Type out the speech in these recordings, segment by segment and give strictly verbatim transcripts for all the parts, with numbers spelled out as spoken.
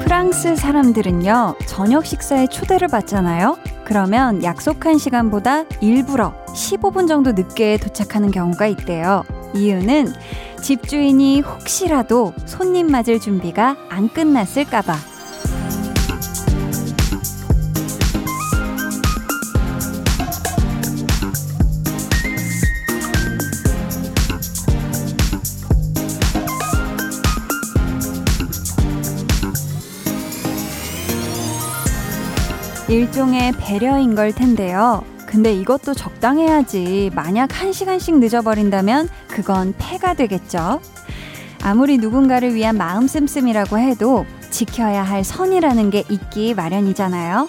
프랑스 사람들은요, 저녁 식사에 초대를 받잖아요. 그러면 약속한 시간보다 일부러 십오 분 정도 늦게 도착하는 경우가 있대요. 이유는 집주인이 혹시라도 손님 맞을 준비가 안 끝났을까봐. 일종의 배려인 걸 텐데요. 근데 이것도 적당해야지. 만약 한 시간씩 늦어버린다면 그건 패가 되겠죠. 아무리 누군가를 위한 마음 씀씀이라고 해도 지켜야 할 선이라는 게 있기 마련이잖아요.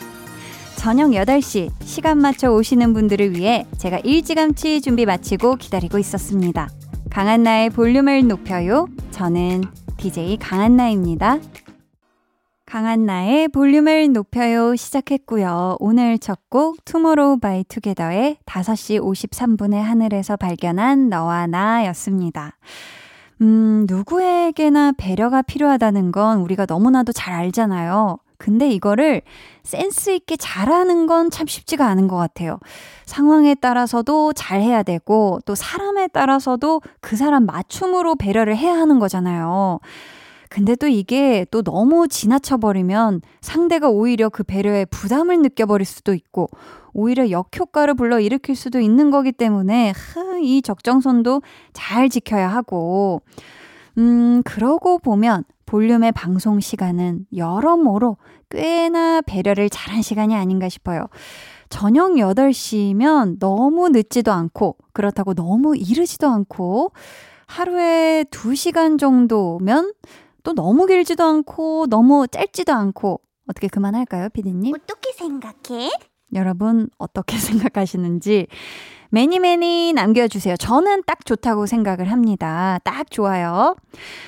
저녁 여덟 시 시간 맞춰 오시는 분들을 위해 제가 일찌감치 준비 마치고 기다리고 있었습니다. 강한나의 볼륨을 높여요. 저는 디제이 강한나입니다. 강한나의 볼륨을 높여요 시작했고요. 오늘 첫 곡 투모로우 바이 투게더의 다섯 시 오십삼 분의 하늘에서 발견한 너와 나였습니다. 음, 누구에게나 배려가 필요하다는 건 우리가 너무나도 잘 알잖아요. 근데 이거를 센스 있게 잘하는 건 참 쉽지가 않은 것 같아요. 상황에 따라서도 잘해야 되고 또 사람에 따라서도 그 사람 맞춤으로 배려를 해야 하는 거잖아요. 근데 또 이게 또 너무 지나쳐버리면 상대가 오히려 그 배려에 부담을 느껴버릴 수도 있고 오히려 역효과를 불러일으킬 수도 있는 거기 때문에 이 적정선도 잘 지켜야 하고 음 그러고 보면 볼륨의 방송 시간은 여러모로 꽤나 배려를 잘한 시간이 아닌가 싶어요. 저녁 여덟 시면 너무 늦지도 않고 그렇다고 너무 이르지도 않고 하루에 두 시간 정도면 또 너무 길지도 않고 너무 짧지도 않고 어떻게 그만할까요, 피디님? 어떻게 생각해? 여러분 어떻게 생각하시는지 매니 매니 남겨주세요. 저는 딱 좋다고 생각을 합니다. 딱 좋아요.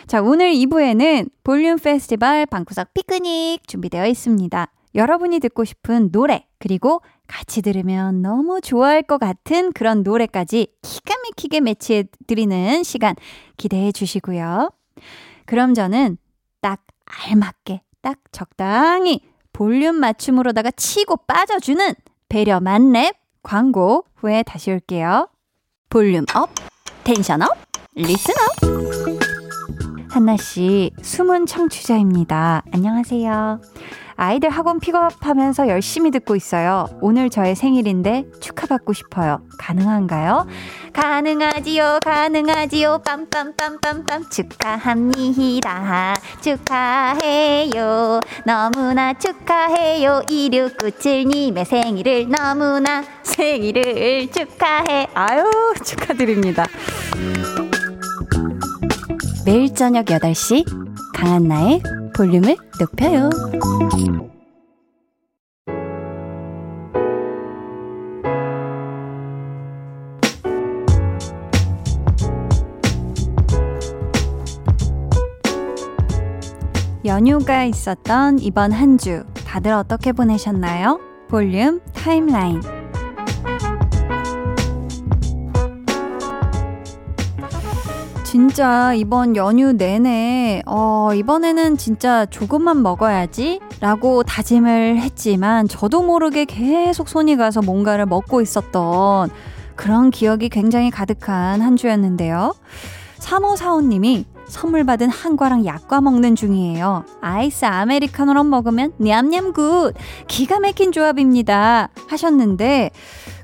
자, 오늘 이 부에는 볼륨 페스티벌 방구석 피크닉 준비되어 있습니다. 여러분이 듣고 싶은 노래 그리고 같이 들으면 너무 좋아할 것 같은 그런 노래까지 기가 막히게 매치해드리는 시간 기대해 주시고요. 그럼 저는 딱 알맞게, 딱 적당히 볼륨 맞춤으로다가 치고 빠져주는 배려 만렙 광고 후에 다시 올게요. 볼륨 업, 텐션 업, 리슨 업. 한나씨, 숨은 청취자입니다. 안녕하세요. 아이들 학원 픽업하면서 열심히 듣고 있어요. 오늘 저의 생일인데 축하받고 싶어요. 가능한가요? 가능하지요. 가능하지요. 빰빰빰빰빰 축하합니다. 축하해요. 너무나 축하해요. 이육구칠 님의 생일을 너무나 생일을 축하해. 아유, 축하드립니다. 매일 저녁 여덟 시 강한나의 볼륨을 높여요. 연휴가 있었던 이번 한 주 다들 어떻게 보내셨나요? 볼륨 타임라인. 진짜 이번 연휴 내내 어, 이번에는 진짜 조금만 먹어야지 라고 다짐을 했지만 저도 모르게 계속 손이 가서 뭔가를 먹고 있었던 그런 기억이 굉장히 가득한 한 주였는데요. 삼오사오 님이 선물 받은 한과랑 약과 먹는 중이에요. 아이스 아메리카노로 먹으면 냠냠 굿! 기가 막힌 조합입니다. 하셨는데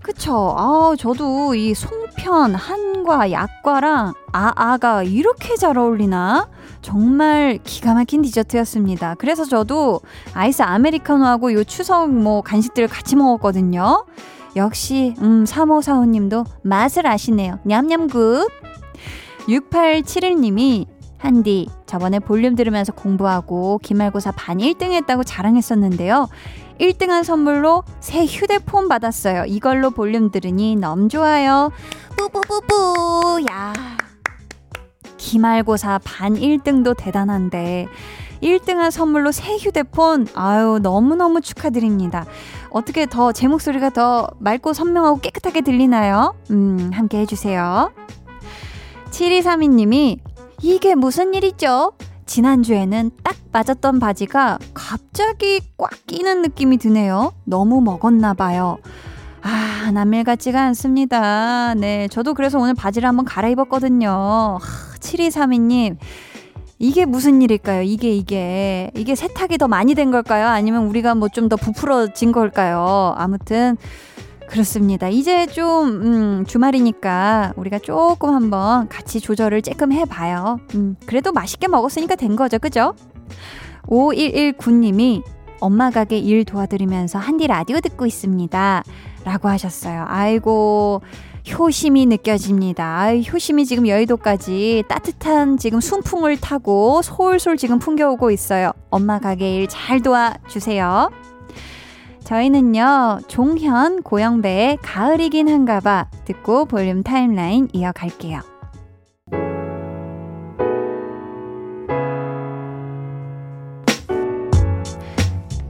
그쵸. 아, 저도 이 송편, 한과, 약과랑 아아가 이렇게 잘 어울리나? 정말 기가 막힌 디저트였습니다. 그래서 저도 아이스 아메리카노하고 요 추석 뭐 간식들을 같이 먹었거든요. 역시 음, 삼오사오 님도 맛을 아시네요. 냠냠 굿! 육팔칠일 님이 한디 저번에 볼륨 들으면서 공부하고 기말고사 반 일 등 했다고 자랑했었는데요. 일 등한 선물로 새 휴대폰 받았어요. 이걸로 볼륨 들으니 너무 좋아요. 뿌뿌뿌뿌. 야, 기말고사 반 일 등도 대단한데 일 등한 선물로 새 휴대폰, 아유 너무너무 축하드립니다. 어떻게 더 제 목소리가 더 맑고 선명하고 깨끗하게 들리나요? 음, 함께 해주세요. 칠이삼이 님이 이게 무슨 일이죠? 지난주에는 딱 맞았던 바지가 갑자기 꽉 끼는 느낌이 드네요. 너무 먹었나 봐요. 아, 남일 같지가 않습니다. 네, 저도 그래서 오늘 바지를 한번 갈아입었거든요. 하, 칠이삼이 님, 이게 무슨 일일까요? 이게 이게 이게 세탁이 더 많이 된 걸까요? 아니면 우리가 뭐 좀 더 부풀어진 걸까요? 아무튼 그렇습니다. 이제 좀 음, 주말이니까 우리가 조금 한번 같이 조절을 조금 해봐요. 음, 그래도 맛있게 먹었으니까 된 거죠, 그죠? 오일일구 님이 엄마 가게 일 도와드리면서 한디 라디오 듣고 있습니다 라고 하셨어요. 아이고, 효심이 느껴집니다. 아유, 효심이 지금 여의도까지 따뜻한 지금 순풍을 타고 솔솔 지금 풍겨오고 있어요. 엄마 가게 일 잘 도와주세요. 저희는요, 종현 고영배의 가을이긴 한가봐 듣고 볼륨 타임라인 이어갈게요.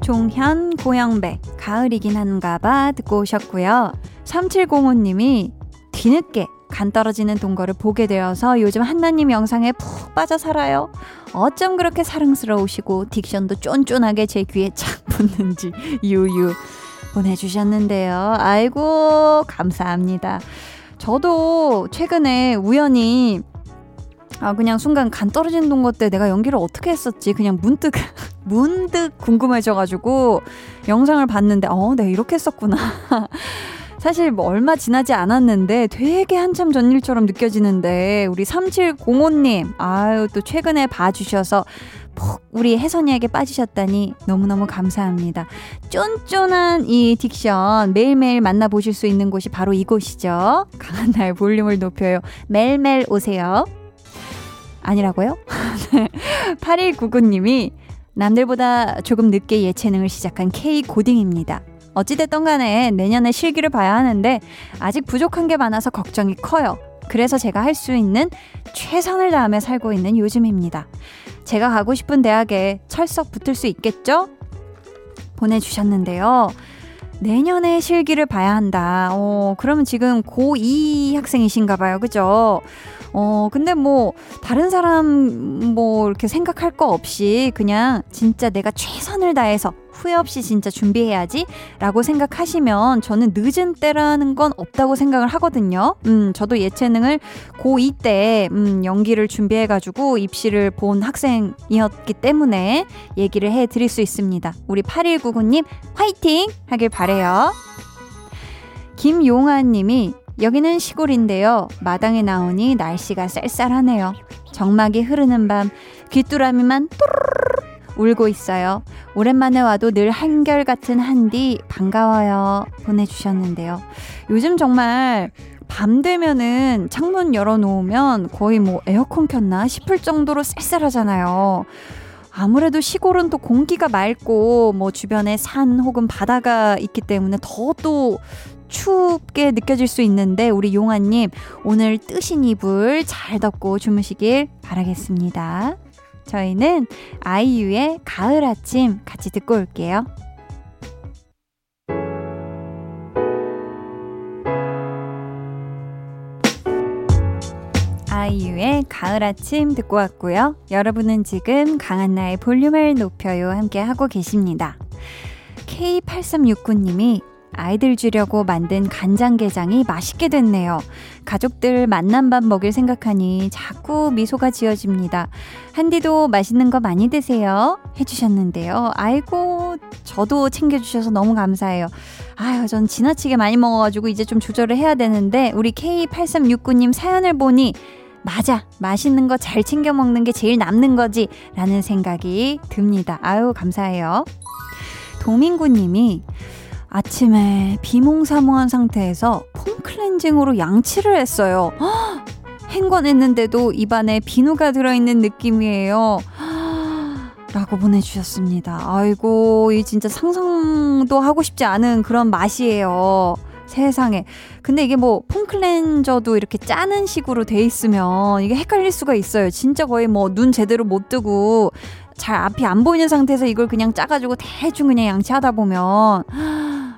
종현 고영배 가을이긴 한가봐 듣고 오셨고요. 삼칠공오 님이 뒤늦게 간 떨어지는 동거를 보게 되어서 요즘 한나님 영상에 푹 빠져 살아요. 어쩜 그렇게 사랑스러우시고 딕션도 쫀쫀하게 제 귀에 착 붙는지 유유 보내주셨는데요. 아이고, 감사합니다. 저도 최근에 우연히 아 그냥 순간 간 떨어지는 동거 때 내가 연기를 어떻게 했었지 그냥 문득 문득 궁금해져가지고 영상을 봤는데 어 내가 이렇게 했었구나. 사실 뭐 얼마 지나지 않았는데 되게 한참 전 일처럼 느껴지는데 우리 삼칠공오 님 아유 또 최근에 봐주셔서 푹 우리 혜선이에게 빠지셨다니 너무너무 감사합니다. 쫀쫀한 이 딕션 매일매일 만나보실 수 있는 곳이 바로 이곳이죠. 강한나의 볼륨을 높여요. 매일매일 오세요. 아니라고요? 팔일구구 님이 남들보다 조금 늦게 예체능을 시작한 K고딩입니다. 어찌됐던 간에 내년에 실기를 봐야 하는데 아직 부족한 게 많아서 걱정이 커요. 그래서 제가 할 수 있는 최선을 다하며 살고 있는 요즘입니다. 제가 가고 싶은 대학에 철석 붙을 수 있겠죠? 보내주셨는데요. 내년에 실기를 봐야 한다. 어, 그러면 지금 고이 학생이신가 봐요. 그죠? 어, 근데 뭐, 다른 사람 뭐, 이렇게 생각할 거 없이 그냥 진짜 내가 최선을 다해서 후회 없이 진짜 준비해야지 라고 생각하시면 저는 늦은 때라는 건 없다고 생각을 하거든요. 음, 저도 예체능을 고이 때, 음, 연기를 준비해가지고 입시를 본 학생이었기 때문에 얘기를 해드릴 수 있습니다. 우리 팔일구구 님, 화이팅! 하길 바래요. 김용아 님이 여기는 시골인데요. 마당에 나오니 날씨가 쌀쌀하네요. 정막이 흐르는 밤 귀뚜라미만 또르르르 울고 있어요. 오랜만에 와도 늘 한결같은 한디 반가워요. 보내주셨는데요. 요즘 정말 밤 되면은 창문 열어놓으면 거의 뭐 에어컨 켰나 싶을 정도로 쌀쌀하잖아요. 아무래도 시골은 또 공기가 맑고 뭐 주변에 산 혹은 바다가 있기 때문에 더 또 춥게 느껴질 수 있는데 우리 용아님 오늘 뜨신 이불 잘 덮고 주무시길 바라겠습니다. 저희는 아이유의 가을 아침 같이 듣고 올게요. 아이유의 가을 아침 듣고 왔고요. 여러분은 지금 강한나의 볼륨을 높여요 함께 하고 계십니다. 케이 팔삼육구 님이 아이들 주려고 만든 간장게장이 맛있게 됐네요. 가족들 만남밥 먹일 생각하니 자꾸 미소가 지어집니다. 한디도 맛있는 거 많이 드세요 해주셨는데요. 아이고, 저도 챙겨주셔서 너무 감사해요. 아유, 전 지나치게 많이 먹어가지고 이제 좀 조절을 해야 되는데 우리 케이 팔삼육구 님 사연을 보니 맞아, 맛있는 거 잘 챙겨 먹는 게 제일 남는 거지 라는 생각이 듭니다. 아유, 감사해요. 도민구 님이 아침에 비몽사몽한 상태에서 폼클렌징으로 양치를 했어요. 허! 헹궈냈는데도 입안에 비누가 들어있는 느낌이에요. 허! 라고 보내주셨습니다. 아이고, 이 진짜 상상도 하고 싶지 않은 그런 맛이에요. 세상에. 근데 이게 뭐 폼클렌저도 이렇게 짜는 식으로 돼 있으면 이게 헷갈릴 수가 있어요. 진짜 거의 뭐 눈 제대로 못 뜨고 잘 앞이 안 보이는 상태에서 이걸 그냥 짜가지고 대충 그냥 양치하다 보면.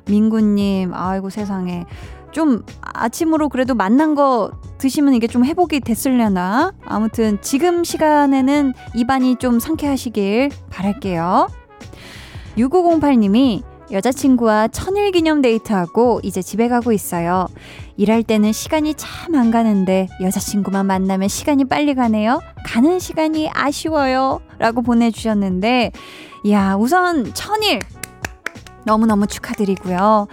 민구님, 아이고 세상에. 좀 아침으로 그래도 맛난 거 드시면 이게 좀 회복이 됐으려나? 아무튼 지금 시간에는 입안이 좀 상쾌하시길 바랄게요. 육오공팔 님이 여자친구와 천일 기념 데이트하고 이제 집에 가고 있어요. 일할 때는 시간이 참 안 가는데 여자친구만 만나면 시간이 빨리 가네요. 가는 시간이 아쉬워요. 라고 보내주셨는데, 이야, 우선 천일! 너무너무 축하드리고요.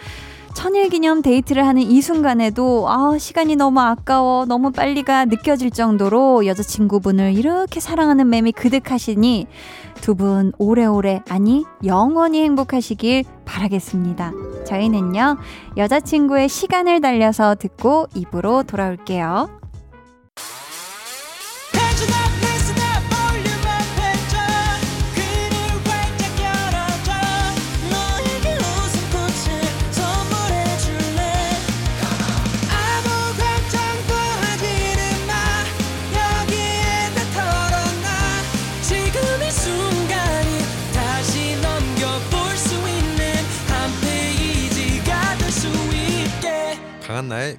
천일 기념 데이트를 하는 이 순간에도 아, 시간이 너무 아까워, 너무 빨리 가 느껴질 정도로 여자친구분을 이렇게 사랑하는 맴이 그득하시니 두 분 오래오래, 아니 영원히 행복하시길 바라겠습니다. 저희는요, 여자친구의 시간을 달려서 듣고 입으로 돌아올게요. 강한나의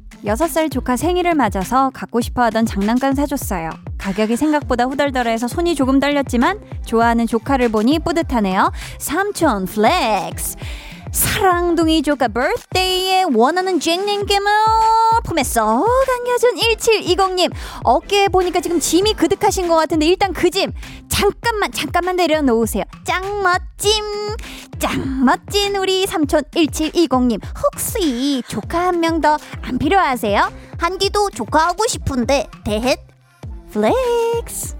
여섯 살 조카 생일을 맞아서 갖고 싶어하던 장난감 사줬어요. 가격이 생각보다 후덜덜해서 손이 조금 떨렸지만 좋아하는 조카를 보니 뿌듯하네요. 삼촌 플렉스. 사랑둥이 조카 birthday에 원하는 쟁냉겜을 품에 쏙 안겨준 일칠이공 님, 어깨에 보니까 지금 짐이 그득하신 것 같은데 일단 그 짐 잠깐만 잠깐만 내려놓으세요. 짱 멋짐, 짱 멋진 우리 삼촌 일칠이공 님, 혹시 조카 한 명 더 안 필요하세요? 한디도 조카하고 싶은데 대헷 플렉스.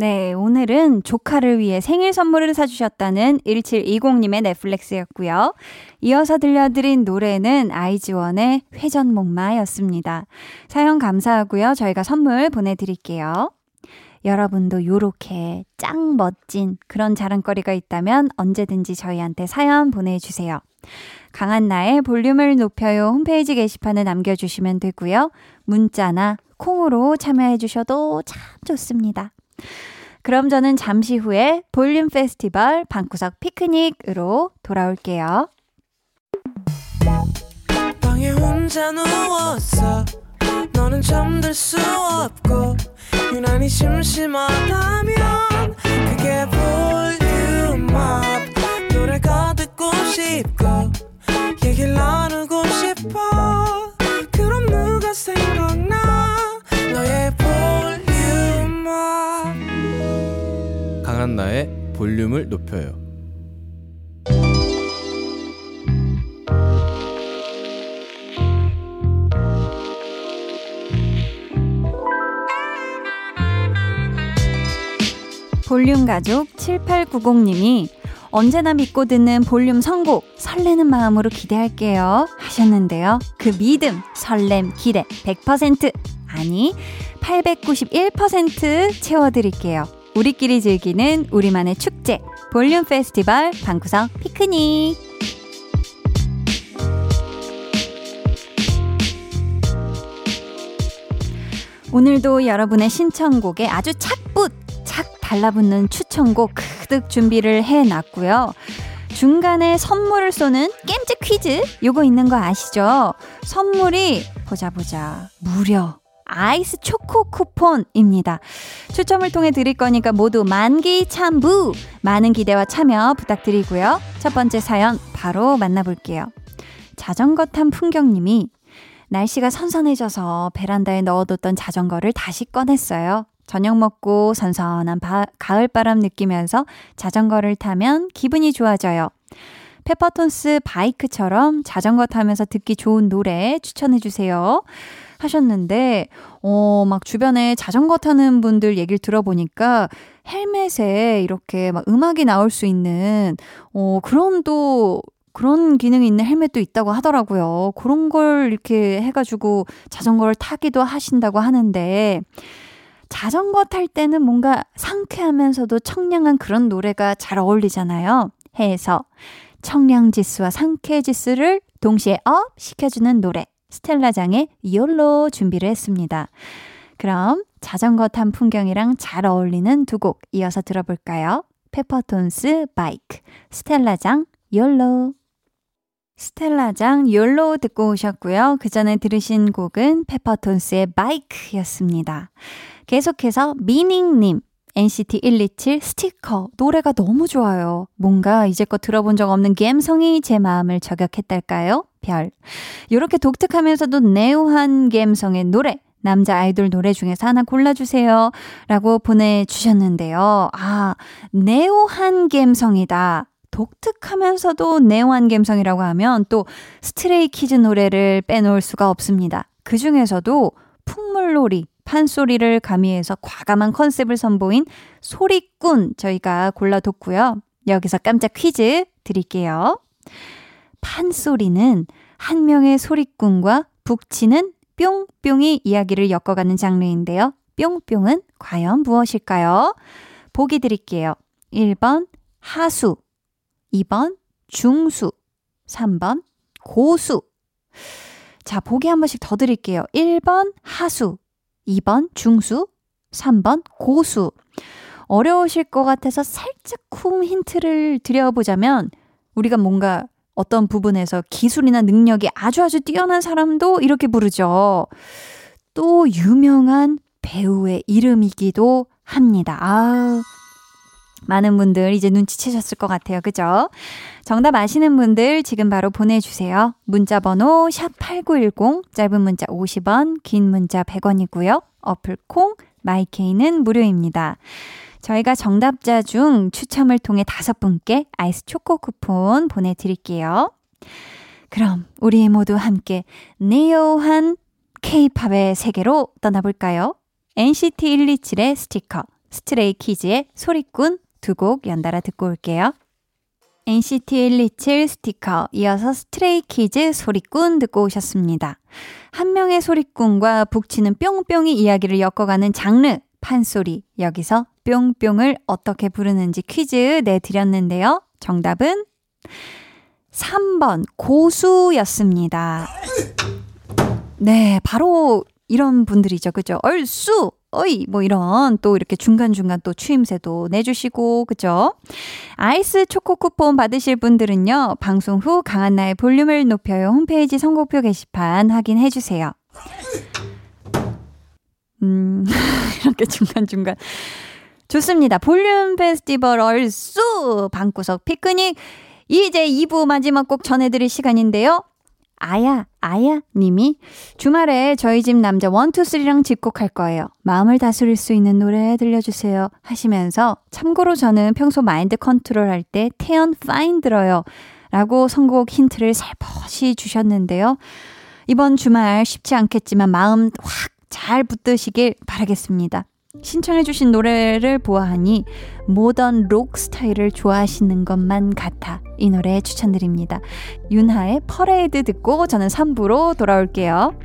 네, 오늘은 조카를 위해 생일 선물을 사주셨다는 일칠이공 님의 넷플릭스였고요. 이어서 들려드린 노래는 아이즈원의 회전목마였습니다. 사연 감사하고요. 저희가 선물 보내드릴게요. 여러분도 요렇게 짱 멋진 그런 자랑거리가 있다면 언제든지 저희한테 사연 보내주세요. 강한나의 볼륨을 높여요 홈페이지 게시판에 남겨주시면 되고요. 문자나 콩으로 참여해주셔도 참 좋습니다. 그럼 저는 잠시 후에 볼륨 페스티벌 방구석 피크닉으로 돌아올게요. 방에 혼자 누웠어. 너는 잠들 수 없고 유난히 심심하다면 그게 볼륨 up. 노래가 듣고 싶고 얘기를 나누고 싶어. 그럼 누가 생각나 너의 볼륨. 강한나의 볼륨을 높여요. 볼륨 가족 칠팔구공 님이 언제나 믿고 듣는 볼륨 선곡 설레는 마음으로 기대할게요 하셨는데요. 그 믿음, 설렘, 기대 백 퍼센트 아니 팔백구십일 퍼센트 채워드릴게요. 우리끼리 즐기는 우리만의 축제 볼륨 페스티벌 방구석 피크닉. 오늘도 여러분의 신청곡에 아주 착붙 착 달라붙는 추천곡 그득 준비를 해놨고요. 중간에 선물을 쏘는 겜즈 퀴즈, 요거 있는 거 아시죠? 선물이 보자 보자 무려 아이스 초코 쿠폰입니다. 추첨을 통해 드릴 거니까 모두 만기 참부, 많은 기대와 참여 부탁드리고요. 첫 번째 사연 바로 만나볼게요. 자전거 탄 풍경님이 날씨가 선선해져서 베란다에 넣어뒀던 자전거를 다시 꺼냈어요. 저녁 먹고 선선한 바, 가을바람 느끼면서 자전거를 타면 기분이 좋아져요. 페퍼톤스 바이크처럼 자전거 타면서 듣기 좋은 노래 추천해주세요. 하셨는데, 어, 막 주변에 자전거 타는 분들 얘기를 들어보니까 헬멧에 이렇게 막 음악이 나올 수 있는, 어, 그런 또, 그런 기능이 있는 헬멧도 있다고 하더라고요. 그런 걸 이렇게 해가지고 자전거를 타기도 하신다고 하는데, 자전거 탈 때는 뭔가 상쾌하면서도 청량한 그런 노래가 잘 어울리잖아요. 해서 청량지수와 상쾌지수를 동시에 업 시켜주는 노래 스텔라장의 이올로 준비를 했습니다. 그럼 자전거 탄 풍경이랑 잘 어울리는 두 곡 이어서 들어볼까요? 페퍼톤스 바이크, 스텔라장 이올로. 스텔라장 욜로 듣고 오셨고요. 그 전에 들으신 곡은 페퍼톤스의 바이크였습니다. 계속해서 미닝님, 엔시티 백이십칠 스티커 노래가 너무 좋아요. 뭔가 이제껏 들어본 적 없는 감성이 제 마음을 저격했달까요? 별. 이렇게 독특하면서도 내우한 감성의 노래, 남자 아이돌 노래 중에서 하나 골라주세요 라고 보내주셨는데요. 아, 내우한 감성이다. 독특하면서도 내한 감성이라고 하면 또 스트레이 키즈 노래를 빼놓을 수가 없습니다. 그 중에서도 풍물놀이, 판소리를 가미해서 과감한 컨셉을 선보인 소리꾼 저희가 골라뒀고요. 여기서 깜짝 퀴즈 드릴게요. 판소리는 한 명의 소리꾼과 북치는 뿅뿅이 이야기를 엮어가는 장르인데요. 뿅뿅은 과연 무엇일까요? 보기 드릴게요. 일 번 하수, 이 번 중수, 삼 번 고수. 자, 보기 한 번씩 더 드릴게요. 일 번 하수, 이 번 중수, 삼 번 고수. 어려우실 것 같아서 살짝 쿵 힌트를 드려보자면, 우리가 뭔가 어떤 부분에서 기술이나 능력이 아주 아주 뛰어난 사람도 이렇게 부르죠. 또 유명한 배우의 이름이기도 합니다. 아우, 많은 분들 이제 눈치채셨을 것 같아요. 그죠? 정답 아시는 분들 지금 바로 보내주세요. 문자 번호 샵 팔구일공, 짧은 문자 오십 원, 긴 문자 백 원이고요. 어플콩, 마이케이는 무료입니다. 저희가 정답자 중 추첨을 통해 다섯 분께 아이스 초코 쿠폰 보내드릴게요. 그럼 우리 모두 함께 네오한 K-팝의 세계로 떠나볼까요? 엔시티 백이십칠의 스티커, 스트레이 키즈의 소리꾼 두 곡 연달아 듣고 올게요. 엔시티 백이십칠 스티커, 이어서 스트레이 키즈 소리꾼 듣고 오셨습니다. 한 명의 소리꾼과 북치는 뿅뿅이 이야기를 엮어가는 장르 판소리, 여기서 뿅뿅을 어떻게 부르는지 퀴즈 내드렸는데요. 정답은 삼 번 고수였습니다. 네, 바로 이런 분들이죠. 그죠? 얼쑤! 어이, 뭐 이런, 또 이렇게 중간중간 또 추임새도 내주시고, 그죠? 아이스 초코 쿠폰 받으실 분들은요, 방송 후 강한나의 볼륨을 높여요 홈페이지 선곡표 게시판 확인해주세요. 음, 이렇게 중간중간 좋습니다. 볼륨 페스티벌 얼쑤 방구석 피크닉, 이제 이 부 마지막 곡 전해드릴 시간인데요. 아야 아야 님이 주말에 저희 집 남자 일, 이, 삼이랑 집콕할 거예요. 마음을 다스릴 수 있는 노래 들려주세요 하시면서, 참고로 저는 평소 마인드 컨트롤 할 때 태연 파인 들어요 라고 선곡 힌트를 살포시 주셨는데요. 이번 주말 쉽지 않겠지만 마음 확 잘 붙드시길 바라겠습니다. 신청해 주신 노래를 보아하니 모던 록 스타일을 좋아하시는 것만 같아 이 노래 추천드립니다. 윤하의 퍼레이드 듣고 저는 삼 부로 돌아올게요.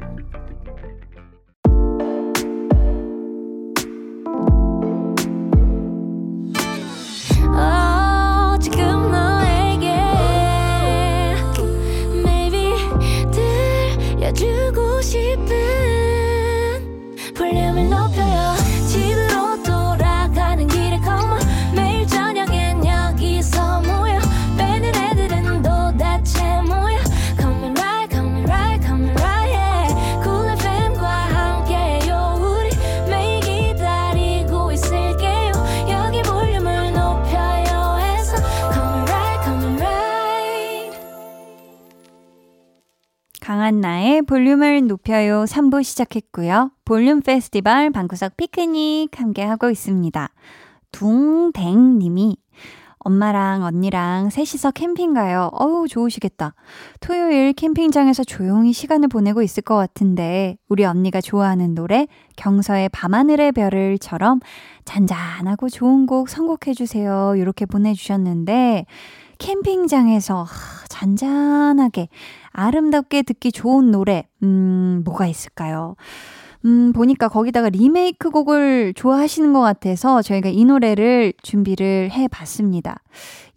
강한나의 볼륨을 높여요 삼 부 시작했고요. 볼륨 페스티벌 방구석 피크닉 함께하고 있습니다. 둥댕님이 엄마랑 언니랑 셋이서 캠핑 가요. 어우, 좋으시겠다. 토요일 캠핑장에서 조용히 시간을 보내고 있을 것 같은데 우리 언니가 좋아하는 노래 경서의 밤하늘의 별을처럼 잔잔하고 좋은 곡 선곡해 주세요. 이렇게 보내주셨는데 캠핑장에서 잔잔하게 아름답게 듣기 좋은 노래 음 뭐가 있을까요? 음, 보니까 거기다가 리메이크 곡을 좋아하시는 것 같아서 저희가 이 노래를 준비를 해봤습니다.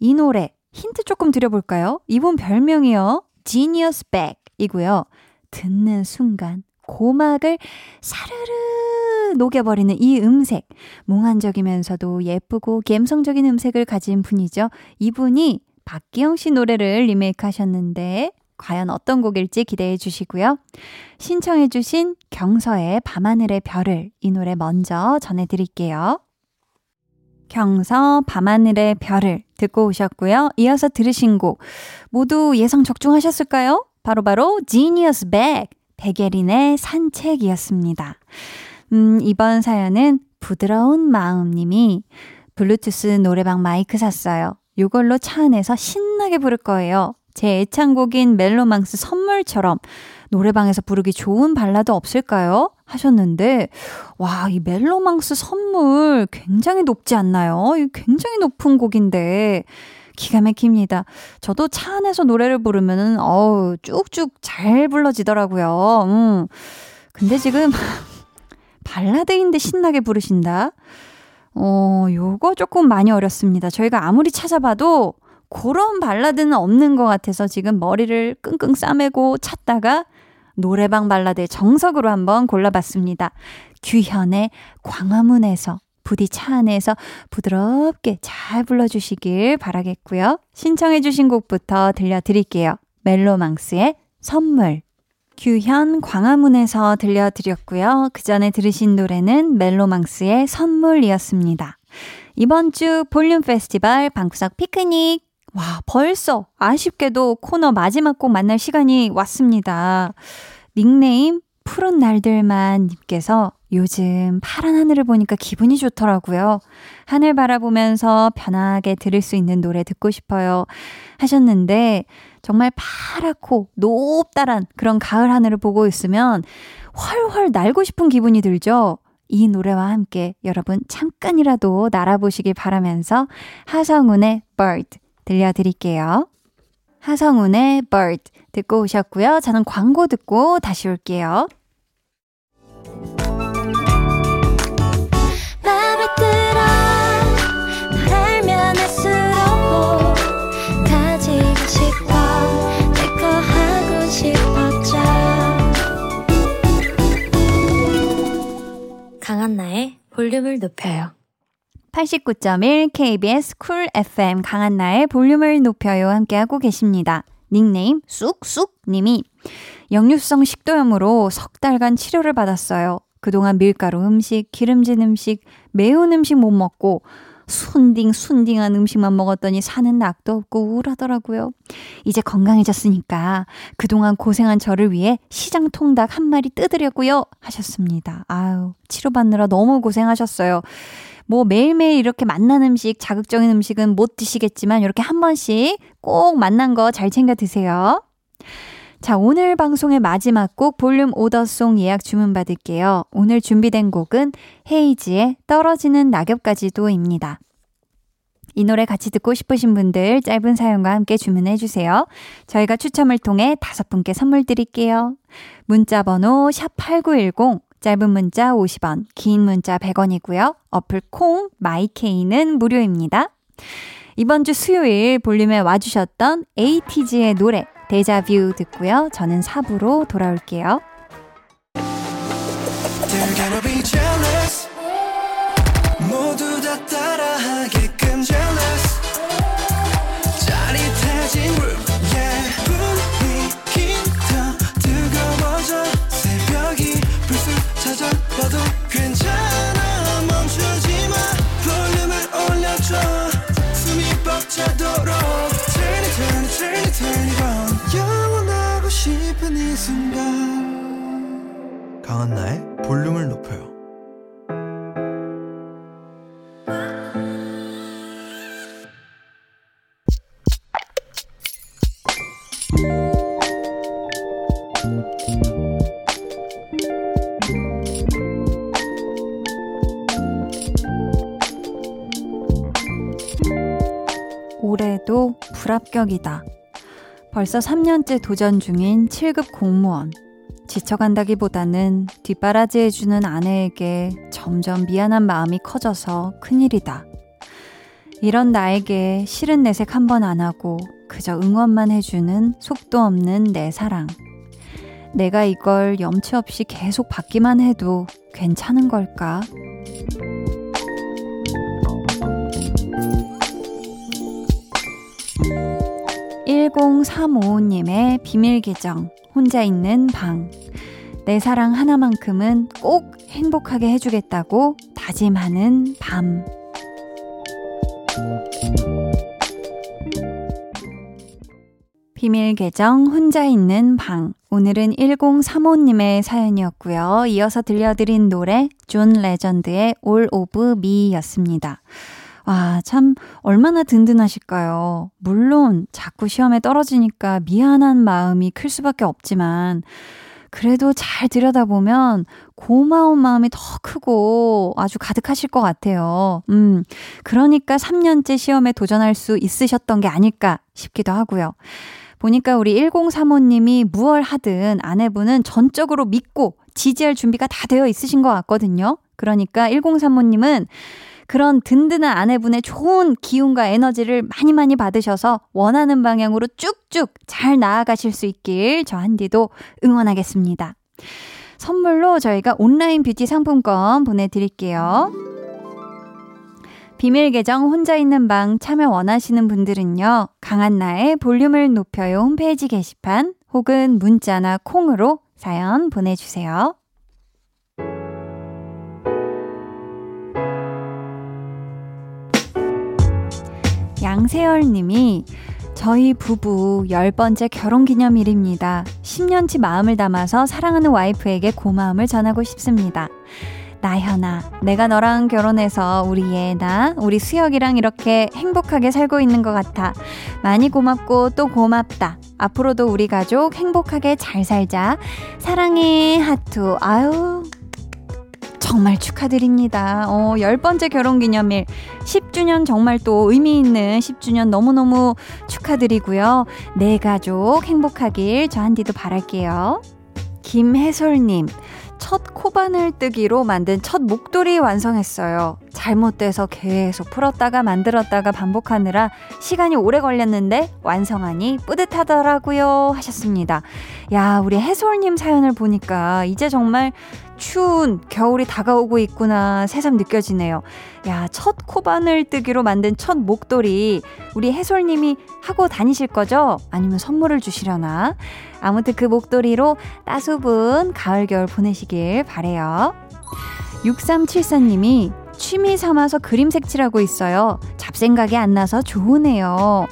이 노래 힌트 조금 드려볼까요? 이분 별명이요. Genius Back 이고요. 듣는 순간 고막을 사르르 녹여버리는 이 음색. 몽환적이면서도 예쁘고 감성적인 음색을 가진 분이죠. 이분이 박기영 씨 노래를 리메이크 하셨는데 과연 어떤 곡일지 기대해 주시고요. 신청해 주신 경서의 밤하늘의 별을 이 노래 먼저 전해드릴게요. 경서 밤하늘의 별을 듣고 오셨고요. 이어서 들으신 곡 모두 예상 적중하셨을까요? 바로바로 Genius Back 백예린의 산책이었습니다. 음, 이번 사연은 부드러운 마음님이 블루투스 노래방 마이크 샀어요. 이걸로 차 안에서 신나게 부를 거예요. 제 애창곡인 멜로망스 선물처럼 노래방에서 부르기 좋은 발라드 없을까요? 하셨는데 와, 이 멜로망스 선물 굉장히 높지 않나요? 굉장히 높은 곡인데 기가 막힙니다. 저도 차 안에서 노래를 부르면 어우 쭉쭉 잘 불러지더라고요. 음. 근데 지금 발라드인데 신나게 부르신다? 어, 요거 조금 많이 어렵습니다. 저희가 아무리 찾아봐도 그런 발라드는 없는 것 같아서 지금 머리를 끙끙 싸매고 찾다가 노래방 발라드의 정석으로 한번 골라봤습니다. 규현의 광화문에서 부디 차 안에서 부드럽게 잘 불러주시길 바라겠고요. 신청해 주신 곡부터 들려드릴게요. 멜로망스의 선물. 규현 광화문에서 들려드렸고요. 그 전에 들으신 노래는 멜로망스의 선물이었습니다. 이번 주 볼륨 페스티벌 방구석 피크닉. 와, 벌써 아쉽게도 코너 마지막 곡 만날 시간이 왔습니다. 닉네임 푸른 날들만 님께서 요즘 파란 하늘을 보니까 기분이 좋더라고요. 하늘 바라보면서 편하게 들을 수 있는 노래 듣고 싶어요 하셨는데 정말 파랗고 높다란 그런 가을 하늘을 보고 있으면 훨훨 날고 싶은 기분이 들죠. 이 노래와 함께 여러분 잠깐이라도 날아보시길 바라면서 하성운의 Bird 들려드릴게요. 하성운의 Bird 듣고 오셨고요. 저는 광고 듣고 다시 올게요. 강한나의 볼륨을 높여요. 팔십구 점 일 케이비에스 쿨 에프엠 강한나의 볼륨을 높여요 함께하고 계십니다. 닉네임 쑥쑥님이 역류성 식도염으로 석 달간 치료를 받았어요. 그동안 밀가루 음식, 기름진 음식, 매운 음식 못 먹고 순딩 순딩한 음식만 먹었더니 사는 낙도 없고 우울하더라고요. 이제 건강해졌으니까 그동안 고생한 저를 위해 시장 통닭 한 마리 뜯으려고요 하셨습니다. 아유, 치료받느라 너무 고생하셨어요. 뭐 매일매일 이렇게 맛난 음식, 자극적인 음식은 못 드시겠지만 이렇게 한 번씩 꼭 맛난 거 잘 챙겨 드세요. 자, 오늘 방송의 마지막 곡 볼륨 오더송 예약 주문 받을게요. 오늘 준비된 곡은 헤이지의 떨어지는 낙엽까지도입니다. 이 노래 같이 듣고 싶으신 분들 짧은 사연과 함께 주문해 주세요. 저희가 추첨을 통해 다섯 분께 선물 드릴게요. 문자 번호 샵 팔구일공, 짧은 문자 오십 원, 긴 문자 백 원이고요. 어플 콩, 마이케이는 무료입니다. 이번 주 수요일 볼륨에 와주셨던 에이티즈의 노래 데자뷰 듣고요. 저는 사 부로 돌아올게요. 강한나의 볼륨을 높여요. 올해도 불합격이다. 벌써 삼 년째 도전 중인 칠 급 공무원. 지쳐간다기보다는 뒷바라지해주는 아내에게 점점 미안한 마음이 커져서 큰일이다. 이런 나에게 싫은 내색 한 번 안 하고 그저 응원만 해주는 속도 없는 내 사랑. 내가 이걸 염치 없이 계속 받기만 해도 괜찮은 걸까? 일공삼오오님의 비밀계정 혼자 있는 방. 내 사랑 하나만큼은 꼭 행복하게 해주겠다고 다짐하는 밤. 비밀계정 혼자 있는 방, 오늘은 일공삼오님의 사연이었고요. 이어서 들려드린 노래 존 레전드의 All of Me 였습니다. 와, 참 얼마나 든든하실까요? 물론 자꾸 시험에 떨어지니까 미안한 마음이 클 수밖에 없지만 그래도 잘 들여다보면 고마운 마음이 더 크고 아주 가득하실 것 같아요. 음, 그러니까 삼 년째 시험에 도전할 수 있으셨던 게 아닐까 싶기도 하고요. 보니까 우리 일공삼오님이 무얼 하든 아내분은 전적으로 믿고 지지할 준비가 다 되어 있으신 것 같거든요. 그러니까 일공삼오님은 그런 든든한 아내분의 좋은 기운과 에너지를 많이 많이 받으셔서 원하는 방향으로 쭉쭉 잘 나아가실 수 있길 저 한디도 응원하겠습니다. 선물로 저희가 온라인 뷰티 상품권 보내드릴게요. 비밀 계정 혼자 있는 방 참여 원하시는 분들은요. 강한나의 볼륨을 높여요 홈페이지 게시판 혹은 문자나 콩으로 사연 보내주세요. 양세열님이 저희 부부 열 번째 결혼기념일입니다. 십 년치 마음을 담아서 사랑하는 와이프에게 고마움을 전하고 싶습니다. 나현아, 내가 너랑 결혼해서 우리 예나, 우리 수혁이랑 이렇게 행복하게 살고 있는 것 같아. 많이 고맙고 또 고맙다. 앞으로도 우리 가족 행복하게 잘 살자. 사랑해 하투. 아유, 정말 축하드립니다. 어, 열 번째 결혼기념일 십 주년, 정말 또 의미 있는 십 주년 너무너무 축하드리고요. 내 가족 행복하길 저 한디도 바랄게요. 김혜솔님, 첫 코바늘 뜨기로 만든 첫 목도리 완성했어요. 잘못돼서 계속 풀었다가 만들었다가 반복하느라 시간이 오래 걸렸는데 완성하니 뿌듯하더라고요 하셨습니다. 야, 우리 해솔님 사연을 보니까 이제 정말 추운 겨울이 다가오고 있구나 새삼 느껴지네요. 야, 첫 코바늘 뜨기로 만든 첫 목도리 우리 해솔님이 하고 다니실 거죠? 아니면 선물을 주시려나? 아무튼 그 목도리로 따수분 가을 겨울 보내시길 바래요. 육삼칠사님이 취미 삼아서 그림 색칠하고 있어요. 잡생각이 안 나서 좋으네요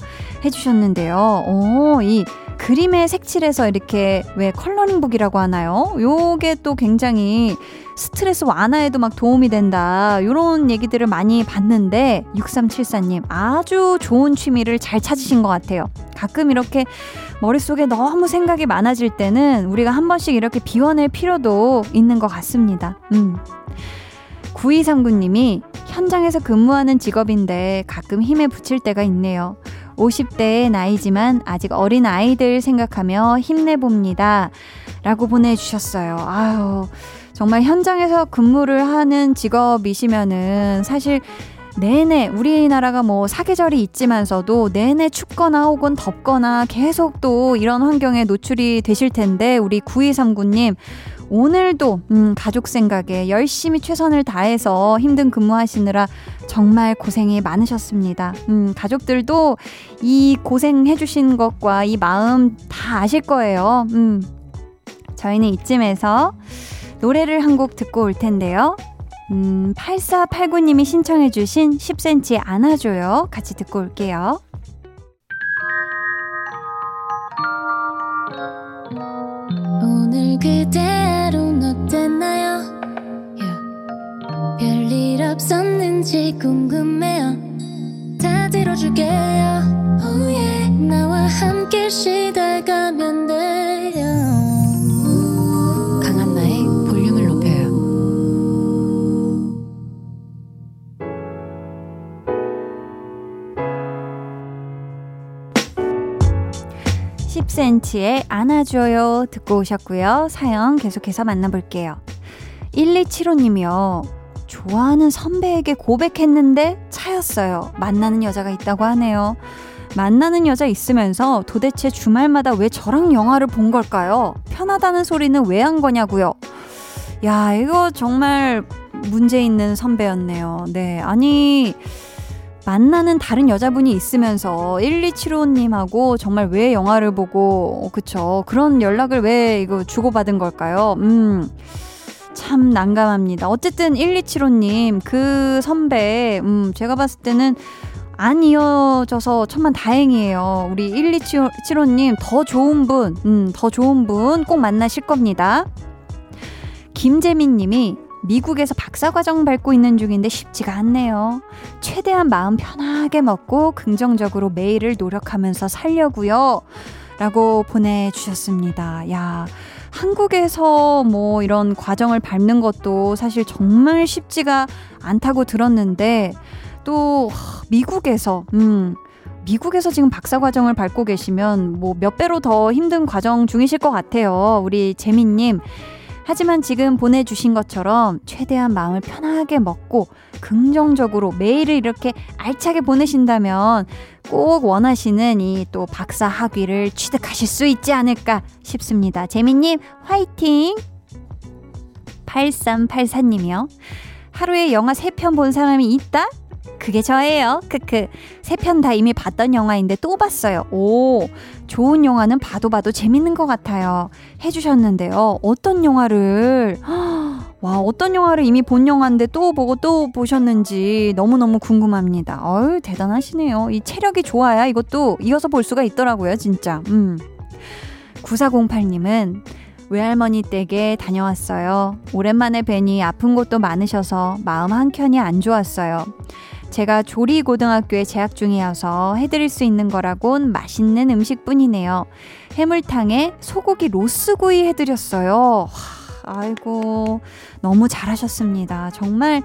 해주셨는데요. 오, 이 그림에 색칠해서 이렇게 왜 컬러링북이라고 하나요? 요게 또 굉장히 스트레스 완화에도 막 도움이 된다 요런 얘기들을 많이 봤는데 육삼칠사님 아주 좋은 취미를 잘 찾으신 것 같아요. 가끔 이렇게 머릿속에 너무 생각이 많아질 때는 우리가 한 번씩 이렇게 비워낼 필요도 있는 것 같습니다. 음. 구이삼구님이 현장에서 근무하는 직업인데 가끔 힘에 부칠 때가 있네요. 오십 대의 나이지만 아직 어린 아이들 생각하며 힘내봅니다 라고 보내주셨어요. 아유, 정말 현장에서 근무를 하는 직업이시면은 사실 내내 우리나라가 뭐 사계절이 있지만서도 내내 춥거나 혹은 덥거나 계속 또 이런 환경에 노출이 되실 텐데 우리 구이삼구님 오늘도 음, 가족 생각에 열심히 최선을 다해서 힘든 근무하시느라 정말 고생이 많으셨습니다. 음, 가족들도 이 고생해주신 것과 이 마음 다 아실 거예요. 음, 저희는 이쯤에서 노래를 한 곡 듣고 올 텐데요. 음, 팔사팔구님이 신청해주신 십 센티미터 안아줘요. 같이 듣고 올게요. 오늘 그대로 어땠나요? yeah. 별일 없었는지 궁금해요. 다 들어줄게요. oh yeah. 나와 함께 쉬다가 십 센티미터의 안아줘요 듣고 오셨고요. 사연 계속해서 만나볼게요. 일이칠호님이요. 좋아하는 선배에게 고백했는데 차였어요. 만나는 여자가 있다고 하네요. 만나는 여자 있으면서 도대체 주말마다 왜 저랑 영화를 본 걸까요? 편하다는 소리는 왜 한 거냐고요. 야, 이거 정말 문제 있는 선배였네요. 네, 아니 만나는 다른 여자분이 있으면서 일이칠호님하고 정말 왜 영화를 보고, 그쵸, 그런 연락을 왜 이거 주고받은 걸까요? 음, 참 난감합니다. 어쨌든 일이칠호님 그 선배, 음, 제가 봤을 때는 안 이어져서 천만 다행이에요. 우리 일이칠호님 더 좋은 분, 음, 더 좋은 분 꼭 만나실 겁니다. 김재민님이 미국에서 박사과정 밟고 있는 중인데 쉽지가 않네요. 최대한 마음 편하게 먹고 긍정적으로 매일을 노력하면서 살려고요. 라고 보내주셨습니다. 야, 한국에서 뭐 이런 과정을 밟는 것도 사실 정말 쉽지가 않다고 들었는데 또 미국에서 음 미국에서 지금 박사과정을 밟고 계시면 뭐 몇 배로 더 힘든 과정 중이실 것 같아요. 우리 재민님. 하지만 지금 보내주신 것처럼 최대한 마음을 편하게 먹고 긍정적으로 매일을 이렇게 알차게 보내신다면 꼭 원하시는 이 또 박사 학위를 취득하실 수 있지 않을까 싶습니다. 재민님 화이팅! 팔삼팔사님이요. 하루에 영화 세 편 본 사람이 있다? 그게 저예요. 크크. 세 편 다 이미 봤던 영화인데 또 봤어요. 오, 좋은 영화는 봐도 봐도 재밌는 것 같아요. 해주셨는데요. 어떤 영화를, 와, 어떤 영화를 이미 본 영화인데 또 보고 또 보셨는지 너무너무 궁금합니다. 어유, 대단하시네요. 이 체력이 좋아야 이것도 이어서 볼 수가 있더라고요, 진짜. 음. 구사공팔님은 외할머니 댁에 다녀왔어요. 오랜만에 뵈니 아픈 곳도 많으셔서 마음 한켠이 안 좋았어요. 제가 조리고등학교에 재학 중이어서 해드릴 수 있는 거라곤 맛있는 음식뿐이네요. 해물탕에 소고기 로스구이 해드렸어요. 하, 아이고, 너무 잘하셨습니다. 정말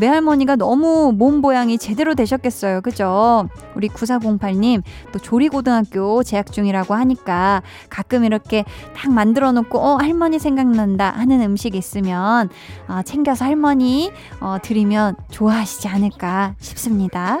외할머니가 너무 몸보양이 제대로 되셨겠어요. 그죠? 우리 구사공팔님 또 조리고등학교 재학 중이라고 하니까 가끔 이렇게 딱 만들어 놓고 어, 할머니 생각난다 하는 음식 있으면 어, 챙겨서 할머니 어, 드리면 좋아하시지 않을까 싶습니다.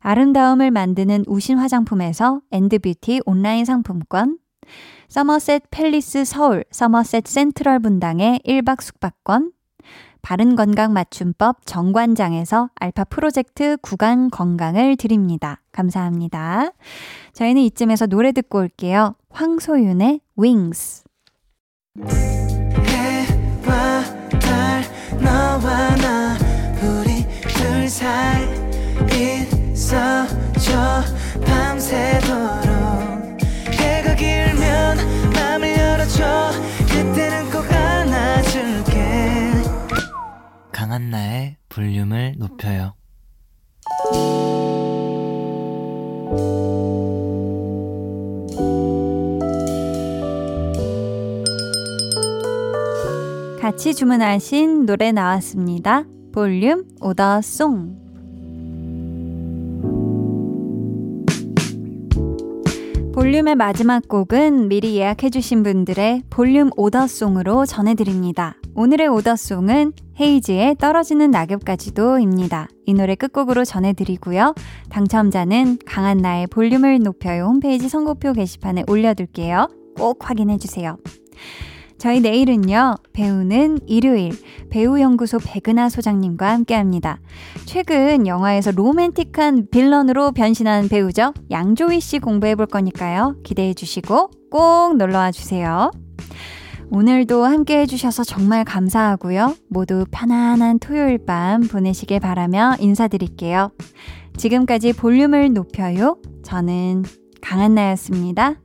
아름다움을 만드는 우신 화장품에서 엔드뷰티 온라인 상품권, 서머셋 팰리스 서울 서머셋 센트럴 분당의 일 박 숙박권, 바른건강 맞춤법 정관장에서 알파 프로젝트 구간 건강을 드립니다. 감사합니다. 저희는 이쯤에서 노래 듣고 올게요. 황소윤의 Wings. 해와 달 너와 나 우리 둘 사이 있어줘 밤새도록 해가 길면 맘을 열어줘 그때는 꼭 안아줄게. 강한나의 볼륨을 높여요. 같이 주문하신 노래 나왔습니다. 볼륨 오더송. 볼륨의 마지막 곡은 미리 예약해주신 분들의 볼륨 오더송으로 전해드립니다. 오늘의 오더송은 헤이지의 떨어지는 낙엽까지도입니다. 이 노래 끝곡으로 전해드리고요. 당첨자는 강한나의 볼륨을 높여요 홈페이지 선곡표 게시판에 올려둘게요. 꼭 확인해주세요. 저희 내일은요. 배우는 일요일 배우연구소 백은하 소장님과 함께합니다. 최근 영화에서 로맨틱한 빌런으로 변신한 배우죠. 양조위 씨 공부해볼 거니까요. 기대해 주시고 꼭 놀러와 주세요. 오늘도 함께해 주셔서 정말 감사하고요. 모두 편안한 토요일 밤 보내시길 바라며 인사드릴게요. 지금까지 볼륨을 높여요. 저는 강한나였습니다.